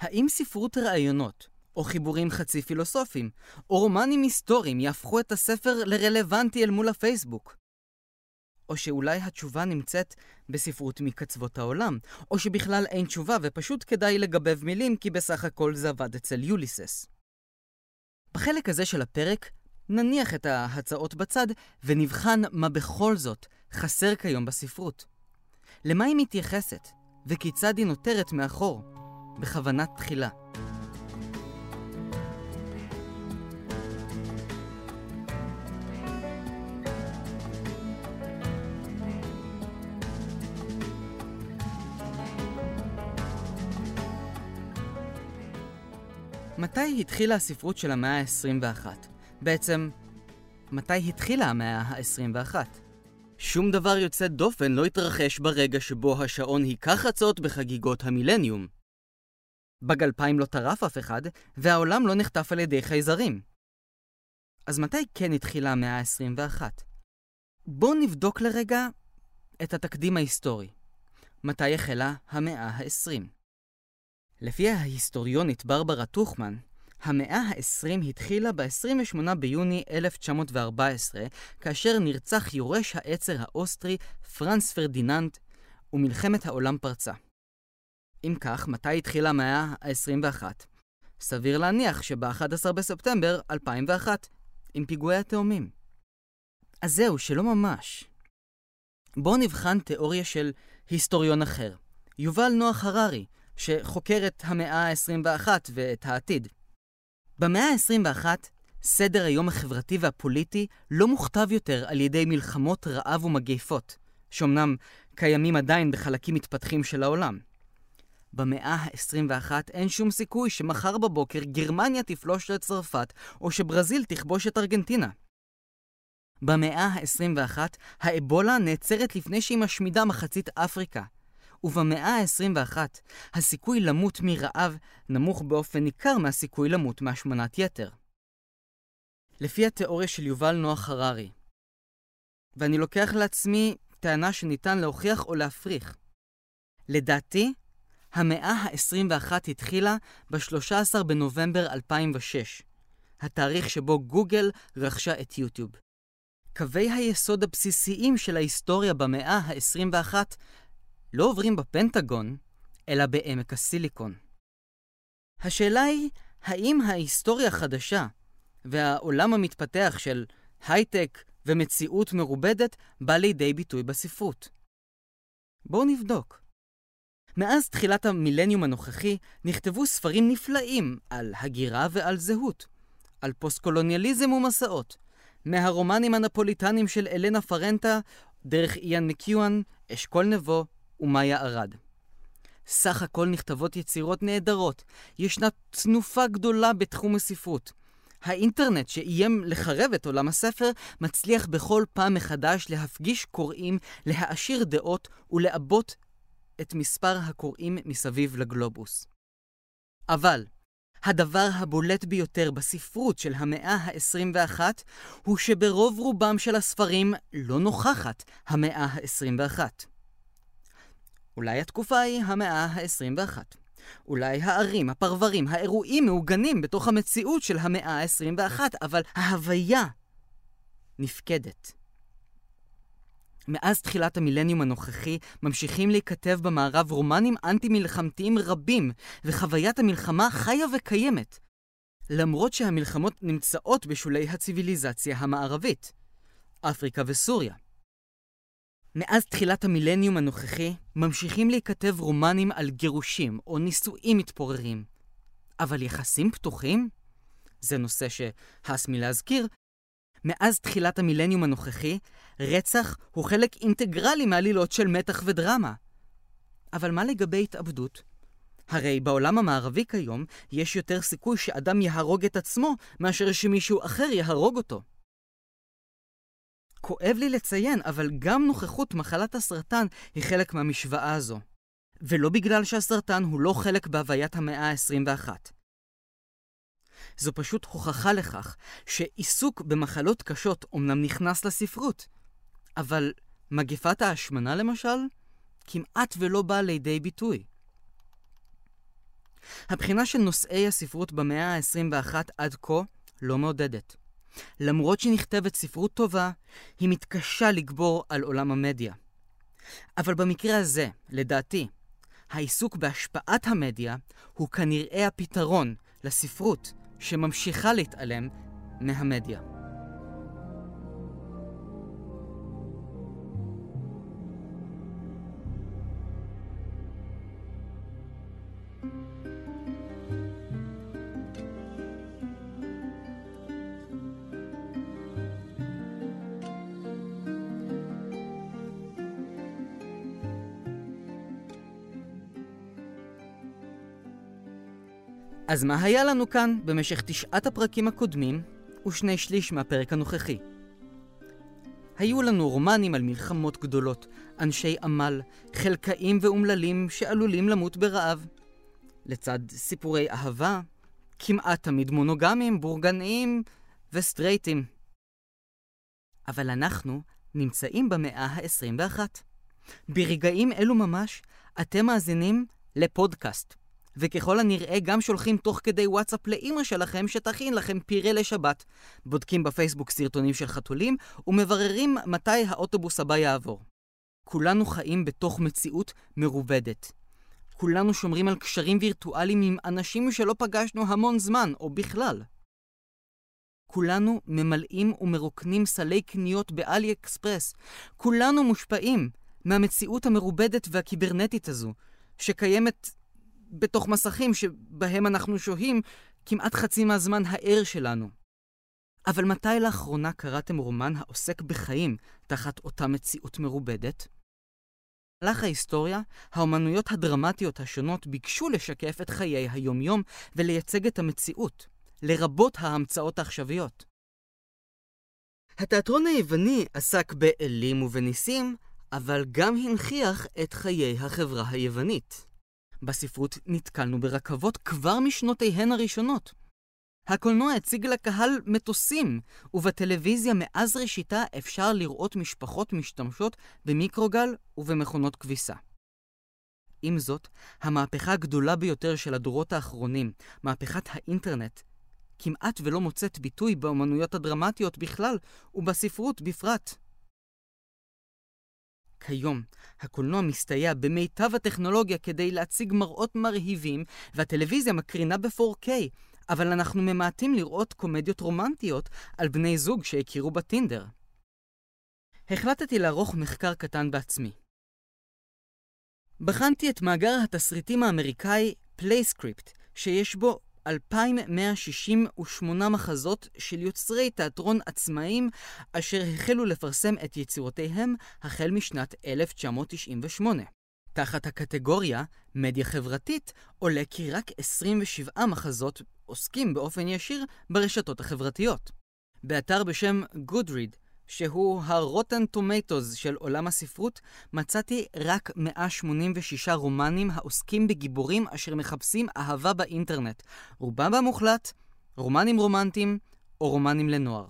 האם ספרות רעיונות, או חיבורים חצי פילוסופיים, או רומנים היסטוריים יהפכו את הספר לרלוונטי אל מול הפייסבוק? או שאולי התשובה נמצאת בספרות מקצוות העולם, או שבכלל אין תשובה ופשוט כדאי לגבב מילים כי בסך הכל זה עבד אצל יוליסס. בחלק הזה של הפרק נניח את ההצעות בצד ונבחן מה בכל זאת חסר כיום בספרות. למה היא מתייחסת וכיצד היא נותרת מאחור, בכוונת תחילה. מתי התחילה הספרות של המאה ה-21? בעצם, מתי התחילה המאה ה-21? שום דבר יוצא דופן לא התרחש ברגע שבו השעון היכה חצות בחגיגות המילניום. בגלפיים לא טרף אף אחד, והעולם לא נחטף על ידי חייזרים. אז מתי כן התחילה המאה ה-21? בואו נבדוק לרגע את התקדים ההיסטורי. מתי החלה המאה ה-20? לפי ההיסטוריונית ברברה טוחמן, המאה ה-20 התחילה ב-28 ביוני 1914, כאשר נרצח יורש העצר האוסטרי פרנץ פרדיננד, ומלחמת העולם פרצה. אם כך, מתי התחילה המאה ה-21? סביר להניח שב-11 בספטמבר 2001, עם פיגועי התאומים. אז זהו, שלא ממש. בואו נבחן תיאוריה של היסטוריון אחר, יובל נוח הררי, שחוקר את המאה ה-21 ואת העתיד. במאה ה-21, סדר היום החברתי והפוליטי לא מוכתב יותר על ידי מלחמות רעב ומגפות, שאומנם קיימים עדיין בחלקים מתפתחים של העולם. במאה ה-21 אין שום סיכוי שמחר בבוקר גרמניה תפלוש לצרפת או שברזיל תכבוש את ארגנטינה. במאה ה-21 האבולה נעצרת לפני שהיא משמידה מחצית אפריקה. ובמאה ה-21 הסיכוי למות מרעב נמוך באופן ניכר מהסיכוי למות מהשמנת יתר. לפי התיאוריה של יובל נוח הררי, ואני לוקח לעצמי טענה שניתן להוכיח או להפריך, לדעתי, המאה ה-21 התחילה ב-13 בנובמבר 2006, התאריך שבו גוגל רכשה את יוטיוב. קווי היסוד הבסיסיים של ההיסטוריה במאה ה-21 לא עוברים בפנטגון, אלא בעמק הסיליקון. השאלה היא, האם ההיסטוריה החדשה והעולם המתפתח של הייטק ומציאות מרובדת בא לידי ביטוי בספרות? בואו נבדוק. מאז תחילת המילניום הנוכחי נכתבו ספרים נפלאים על הגירה ועל זהות, על פוסט-קולוניאליזם ומסעות, מהרומנים הנפוליטנים של אלנה פרנטה, דרך איאן מקיואן, אשכול נבו, ומאיה ערד. סך הכל נכתבות יצירות נהדרות, ישנה תנופה גדולה בתחום הספרות. האינטרנט שאיים לחרב את עולם הספר מצליח בכל פעם מחדש להפגיש קוראים, להעשיר דעות ולעבות את מספר הקוראים מסביב לגלובוס. אבל הדבר הבולט ביותר בספרות של המאה ה-21 הוא שברוב רובם של הספרים לא נוכחת המאה ה-21. אולי התקופה היא המאה ה-21. אולי הערים, הפרברים, האירועים מעוגנים בתוך המציאות של המאה ה-21, אבל ההוויה נפקדת. מאז תחילת המילניום הנוכחי ממשיכים להיכתב במערב רומנים אנטי-מלחמתיים רבים, וחוויית המלחמה חיה וקיימת, למרות שהמלחמות נמצאות בשולי הציביליזציה המערבית, אפריקה וסוריה. מאז תחילת המילניום הנוכחי ממשיכים להיכתב רומנים על גירושים או נישואים מתפוררים, אבל יחסים פתוחים? זה נושא שהס מלהזכיר. מאז תחילת המילניום הנוכחי, רצח הוא חלק אינטגרלי מעלילות של מתח ודרמה. אבל מה לגבי התאבדות? הרי בעולם המערבי כיום יש יותר סיכוי שאדם יהרוג את עצמו מאשר שמישהו אחר יהרוג אותו. כואב לי לציין, אבל גם נוכחות מחלת הסרטן היא חלק מהמשוואה הזו. ולא בגלל שהסרטן הוא לא חלק בהוויית המאה ה-21. זו פשוט הוכחה לכך שעיסוק במחלות קשות אומנם נכנס לספרות, אבל מגפת ההשמנה למשל כמעט ולא באה לידי ביטוי. הבחינה של נושאי הספרות במאה ה-21 עד כה לא מעודדת. למרות שנכתבת ספרות טובה, היא מתקשה לגבור על עולם המדיה. אבל במקרה הזה, לדעתי, העיסוק בהשפעת המדיה הוא כנראה הפתרון לספרות שממשיכה להתעלם מהמדיה. אז מה היה לנו כאן במשך 9 הפרקים הקודמים ו2/3 מהפרק הנוכחי? היו לנו רומנים על מלחמות גדולות, אנשי עמל, חלקאים ואומללים שעלולים למות ברעב. לצד סיפורי אהבה, כמעט תמיד מונוגמים, בורגניים וסטרייטים. אבל אנחנו נמצאים במאה ה-21. ברגעים אלו ממש אתם מאזינים לפודקאסט. וככל הנראה גם שולחים תוך כדי וואטסאפ לאמא שלכם שתכין לכם פירה לשבת, בודקים בפייסבוק סרטונים של חתולים ומבררים מתי האוטובוס הבא יעבור. כולנו חיים בתוך מציאות מרובדת. כולנו שומרים על קשרים וירטואליים עם אנשים שלא פגשנו המון זמן או בכלל. כולנו ממלאים ומרוקנים סלי קניות באלי אקספרס. כולנו מושפעים מהמציאות המרובדת והקיברנטית הזו, שקיימת בתוך מסכים שבהם אנחנו שוהים כמעט חצי מהזמן הער שלנו. אבל מתי לאחרונה קראתם רומן העוסק בחיים תחת אותה מציאות מרובדת? במהלך ההיסטוריה, האומנויות הדרמטיות השונות ביקשו לשקף את חיי היום-יום ולייצג את המציאות, לרבות ההמצאות העכשוויות. התיאטרון היווני עסק באלים ובניסים, אבל גם הנחיח את חיי החברה היוונית. בספרות נתקלנו ברכבות כבר משנותיהן הראשונות. הקולנוע הציג לקהל מטוסים, ובטלוויזיה מאז ראשיתה אפשר לראות משפחות משתמשות במיקרוגל ובמכונות כביסה. עם זאת, המהפכה הגדולה ביותר של הדורות האחרונים, מהפכת האינטרנט, כמעט ולא מוצאת ביטוי באמנויות הדרמטיות בכלל ובספרות בפרט. כיום, הקולנוע מסתייע במיטב הטכנולוגיה כדי להציג מראות מרהיבים, והטלוויזיה מקרינה ב-4K, אבל אנחנו ממעטים לראות קומדיות רומנטיות על בני זוג שהכירו בטינדר. החלטתי לערוך מחקר קטן בעצמי. בחנתי את מאגר התסריטים האמריקאי PlayScript, שיש בו 2,168 מחזות של יוצרי תיאטרון עצמאים אשר החלו לפרסם את יצירותיהם החל משנת 1998. תחת הקטגוריה מדיה חברתית עולה כי רק 27 מחזות עוסקים באופן ישיר ברשתות החברתיות. באתר בשם Goodread, שהוא ה-Rotten Tomatoes של עולם הספרות, מצאתי רק 186 רומנים העוסקים בגיבורים אשר מחפשים אהבה באינטרנט, רובם המוחלט, רומנים רומנטיים או רומנים לנוער.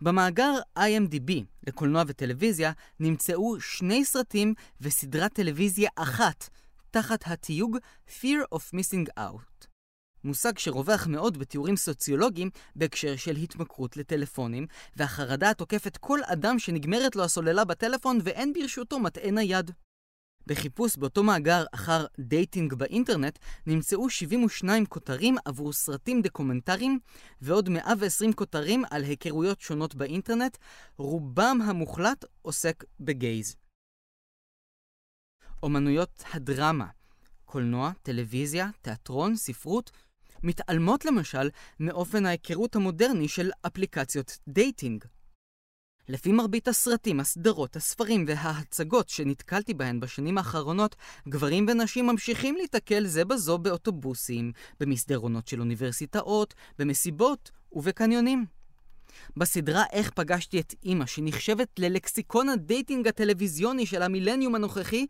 במאגר IMDb לקולנוע וטלוויזיה נמצאו 2 סרטים וסדרת טלוויזיה אחת תחת התיוג Fear of Missing Out. מושג שרווח מאוד בתיאורים סוציולוגיים בהקשר של התמכרות לטלפונים, והחרדה התוקפת כל אדם שנגמרת לו הסוללה בטלפון ואין ברשותו מטען היד. בחיפוש באותו מאגר אחר דייטינג באינטרנט נמצאו 72 כותרים עבור סרטים דוקומנטריים ועוד 120 כותרים על היכרויות שונות באינטרנט, רובם המוחלט עוסק בגייז. אומנויות הדרמה, קולנוע, טלוויזיה, תיאטרון, ספרות, מתעלמות למשל מאופן ההיכרות המודרני של אפליקציות דייטינג. לפי מרבית הסרטים, הסדרות, הספרים וההצגות שנתקלתי בהן בשנים האחרונות, גברים ונשים ממשיכים להתקל זה בזו באוטובוסים, במסדרונות של אוניברסיטאות, במסיבות ובקניונים. בסדרה איך פגשתי את אמא, שנחשבת ללקסיקון הדייטינג הטלוויזיוני של המילניום הנוכחי,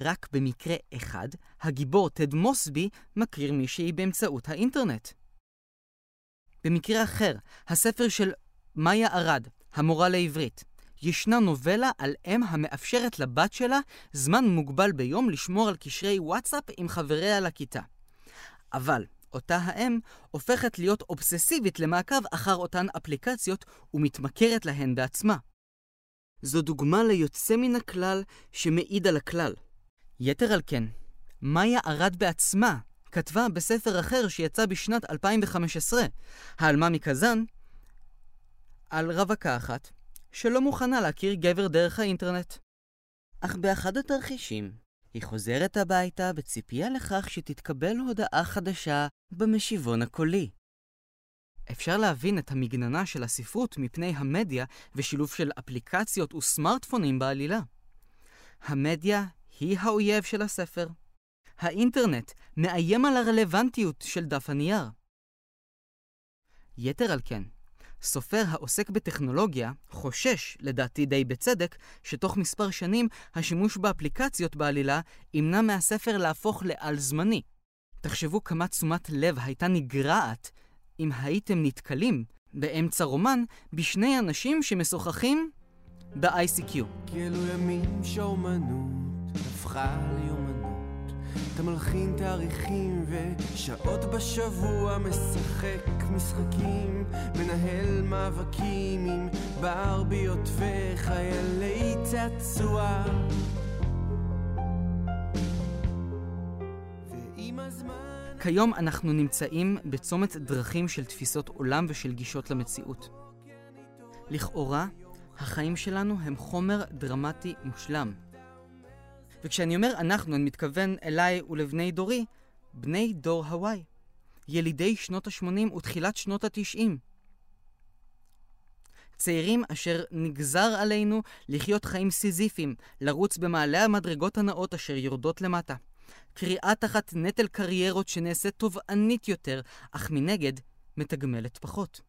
רק במקרה אחד, הגיבור טד מוסבי מכיר מישהי באמצעות האינטרנט. במקרה אחר, הספר של מאיה ערד, המורה לעברית, ישנה נובלה על אם המאפשרת לבת שלה זמן מוגבל ביום לשמור על קשרי וואטסאפ עם חבריה לכיתה. אבל אותה האם הופכת להיות אובססיבית למעקב אחר אותן אפליקציות ומתמכרת להן בעצמה. זו דוגמה ליוצא מן הכלל שמעיד על הכלל. יתר על כן, מאיה ערד בעצמה כתבה בספר אחר שיצא בשנת 2015, העלמה מקזן, על רווקה אחת שלא מוכנה להכיר גבר דרך האינטרנט. אך באחד התרחישים, היא חוזרת הביתה בציפייה לכך שתתקבל הודעה חדשה במשיבון הקולי. אפשר להבין את המגננה של הספרות מפני המדיה ושילוב של אפליקציות וסמארטפונים בעלילה. המדיה היא האויב של הספר. האינטרנט מאיים על הרלוונטיות של דף הנייר. יתר על כן, סופר העוסק בטכנולוגיה חושש, לדעתי די בצדק, שתוך מספר שנים השימוש באפליקציות בעלילה ימנע מהספר להפוך לעל זמני. תחשבו כמה תשומת לב הייתה נגרעת אם הייתם נתקלים באמצע רומן בשני אנשים שמשוחחים ב-ICQ. כאילו ימים שהאומנות הפכה ליומנות, אתה מלחין תאריכים ושעות בשבוע, משחק משחקים, מנהל מאבקים עם ברביות וחיילי צעצוע. כיום אנחנו נמצאים בצומת דרכים של תפיסות עולם ושל גישות למציאות. לכאורה, החיים שלנו הם חומר דרמטי מושלם. וכשאני אומר אנחנו, אני מתכוון אליי ולבני דורי, בני דור הוואי, ילידי שנות ה-80 ותחילת שנות ה-90. צעירים אשר נגזר עלינו לחיות חיים סיזיפיים, לרוץ במעלה המדרגות הנאות אשר יורדות למטה. קריאה תחת נטל קריירות שנעשית תובענית יותר, אך מנגד מתגמלת פחות.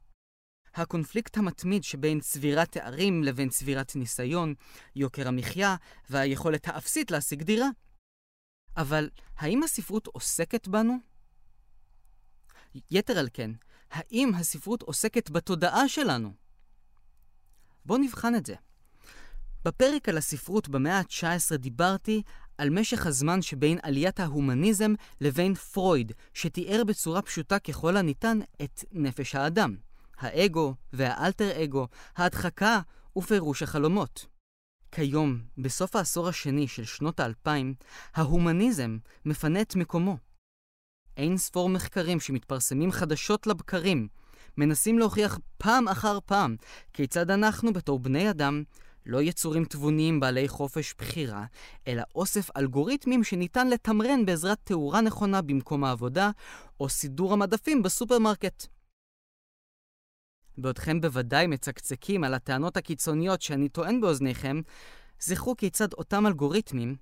הקונפליקט המתמיד שבין צבירת תארים לבין צבירת ניסיון, יוקר המחיה והיכולת האפסית להשיג דירה. אבל האם הספרות עוסקת בנו? יתר על כן, האם הספרות עוסקת בתודעה שלנו? בואו נבחן את זה. בפרק על הספרות במאה ה-19 דיברתי על משך הזמן שבין עליית ההומניזם לבין פרויד, שתיאר בצורה פשוטה ככל הניתן את נפש האדם. האגו והאלטר אגו, ההדחקה ופירוש החלומות. כיום, בסוף העשור השני של שנות ה-2000, ההומניזם מפנה את מקומו. אין ספור מחקרים שמתפרסמים חדשות לבקרים, מנסים להוכיח פעם אחר פעם כיצד אנחנו בתור בני אדם לא יצורים תבוניים בעלי חופש בחירה, אלא אוסף אלגוריתמים שניתן לתמרן בעזרת תאורה נכונה במקום העבודה או סידור המדפים בסופרמרקט. בעודכם בוודאי מצקצקים על הטענות הקיצוניות שאני טוען באוזניכם, זכרו כיצד אותם אלגוריתמים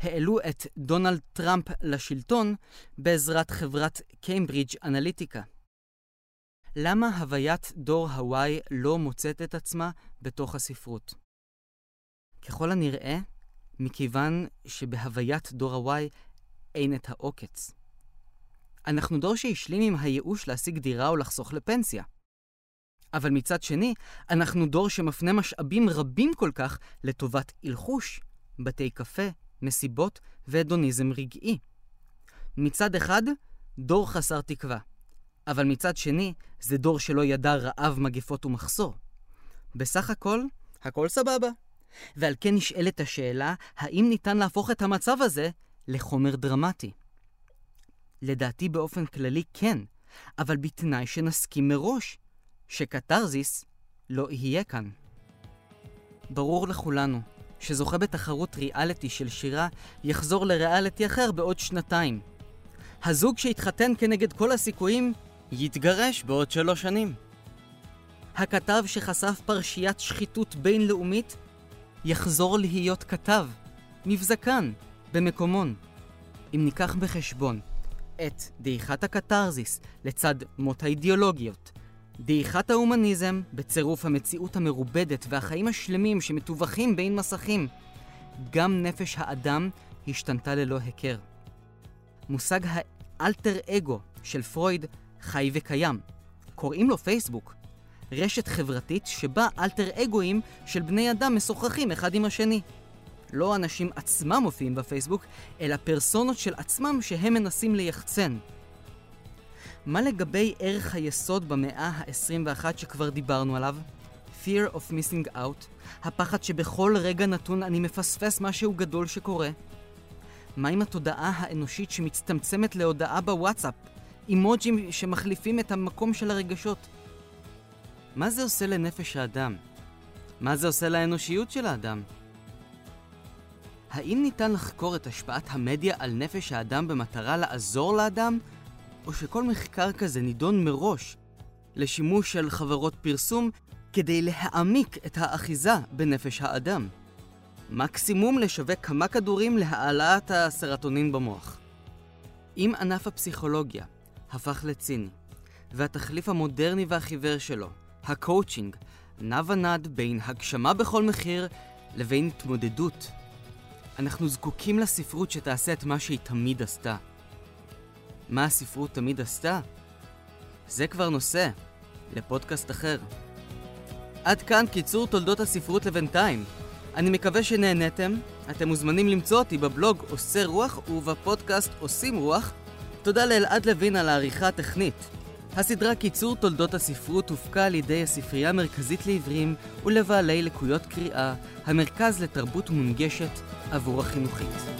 העלו את דונלד טראמפ לשלטון בעזרת חברת קיימברידג' אנליטיקה. למה הוויית דור הוואי לא מוצאת את עצמה בתוך הספרות? ככל הנראה, מכיוון שבהוויית דור הוואי אין את העוקץ. אנחנו דור שהשלים עם הייאוש להשיג דירה או לחסוך לפנסיה. אבל מצד שני, אנחנו דור שמפנה משאבים רבים כל כך לטובת הלחוש, בתי קפה, מסיבות והדוניזם רגעי. מצד אחד, דור חסר תקווה. אבל מצד שני, זה דור שלא ידע רעב, מגפות ומחסור. בסך הכל, הכל סבבה. ועל כן נשאלת השאלה, האם ניתן להפוך את המצב הזה לחומר דרמטי? לדעתי באופן כללי כן, אבל בתנאי שנסכים מראש, שקטרזיס לא יהיה כאן. ברור לכולנו שזוכה בתחרות ריאליטי של שירה יחזור לריאליטי אחר בעוד 2 שנים. הזוג שהתחתן כנגד כל הסיכויים יתגרש בעוד 3 שנים. הכתב שחשף פרשיית שחיתות בינלאומית יחזור להיות כתב, מבזקן, במקומון. אם ניקח בחשבון את דעיכת הקטרזיס לצד מות האידיאולוגיות, דעיכת ההומניזם בצירוף המציאות המרובדת והחיים השלמים שמטווחים בין מסכים, גם נפש האדם השתנתה ללא הכר. מושג האלטר אגו של פרויד חי וקיים. קוראים לו פייסבוק, רשת חברתית שבה אלטר אגויים של בני אדם משוחחים אחד עם השני. לא אנשים עצמם מופיעים בפייסבוק, אלא פרסונות של עצמם שהם מנסים ליחצן. מה לגבי ערך היסוד במאה ה-21 שכבר דיברנו עליו? Fear of missing out, הפחד שבכל רגע נתון אני מפספס משהו גדול שקורה. מה עם התודעה האנושית שמצטמצמת להודעה בוואטסאפ? אימוג'ים שמחליפים את המקום של הרגשות? מה זה עושה לנפש האדם? מה זה עושה לאנושיות של האדם? האם ניתן לחקור את השפעת המדיה על נפש האדם במטרה לעזור לאדם? או שכל מחקר כזה נידון מראש לשימוש של חברות פרסום כדי להעמיק את האחיזה בנפש האדם? מקסימום לשווק כמה כדורים להעלאת הסרטונין במוח. אם ענף הפסיכולוגיה הפך לציני, והתחליף המודרני והחיוור שלו, הקואוצ'ינג, נע ונד בין הגשמה בכל מחיר לבין התמודדות, אנחנו זקוקים לספרות שתעשה את מה שהיא תמיד עשתה. מה הספרות תמיד עשתה? זה כבר נושא לפודקאסט אחר. עד כאן קיצור תולדות הספרות לבינתיים. אני מקווה שנהנתם. אתם מוזמנים למצוא אותי בבלוג עושה רוח ובפודקאסט עושים רוח. תודה לאלעד לוין על העריכה הטכנית. הסדרה קיצור תולדות הספרות הופקה על ידי הספרייה המרכזית לעברים ולבעלי לקויות קריאה, המרכז לתרבות מונגשת עבור החינוכית.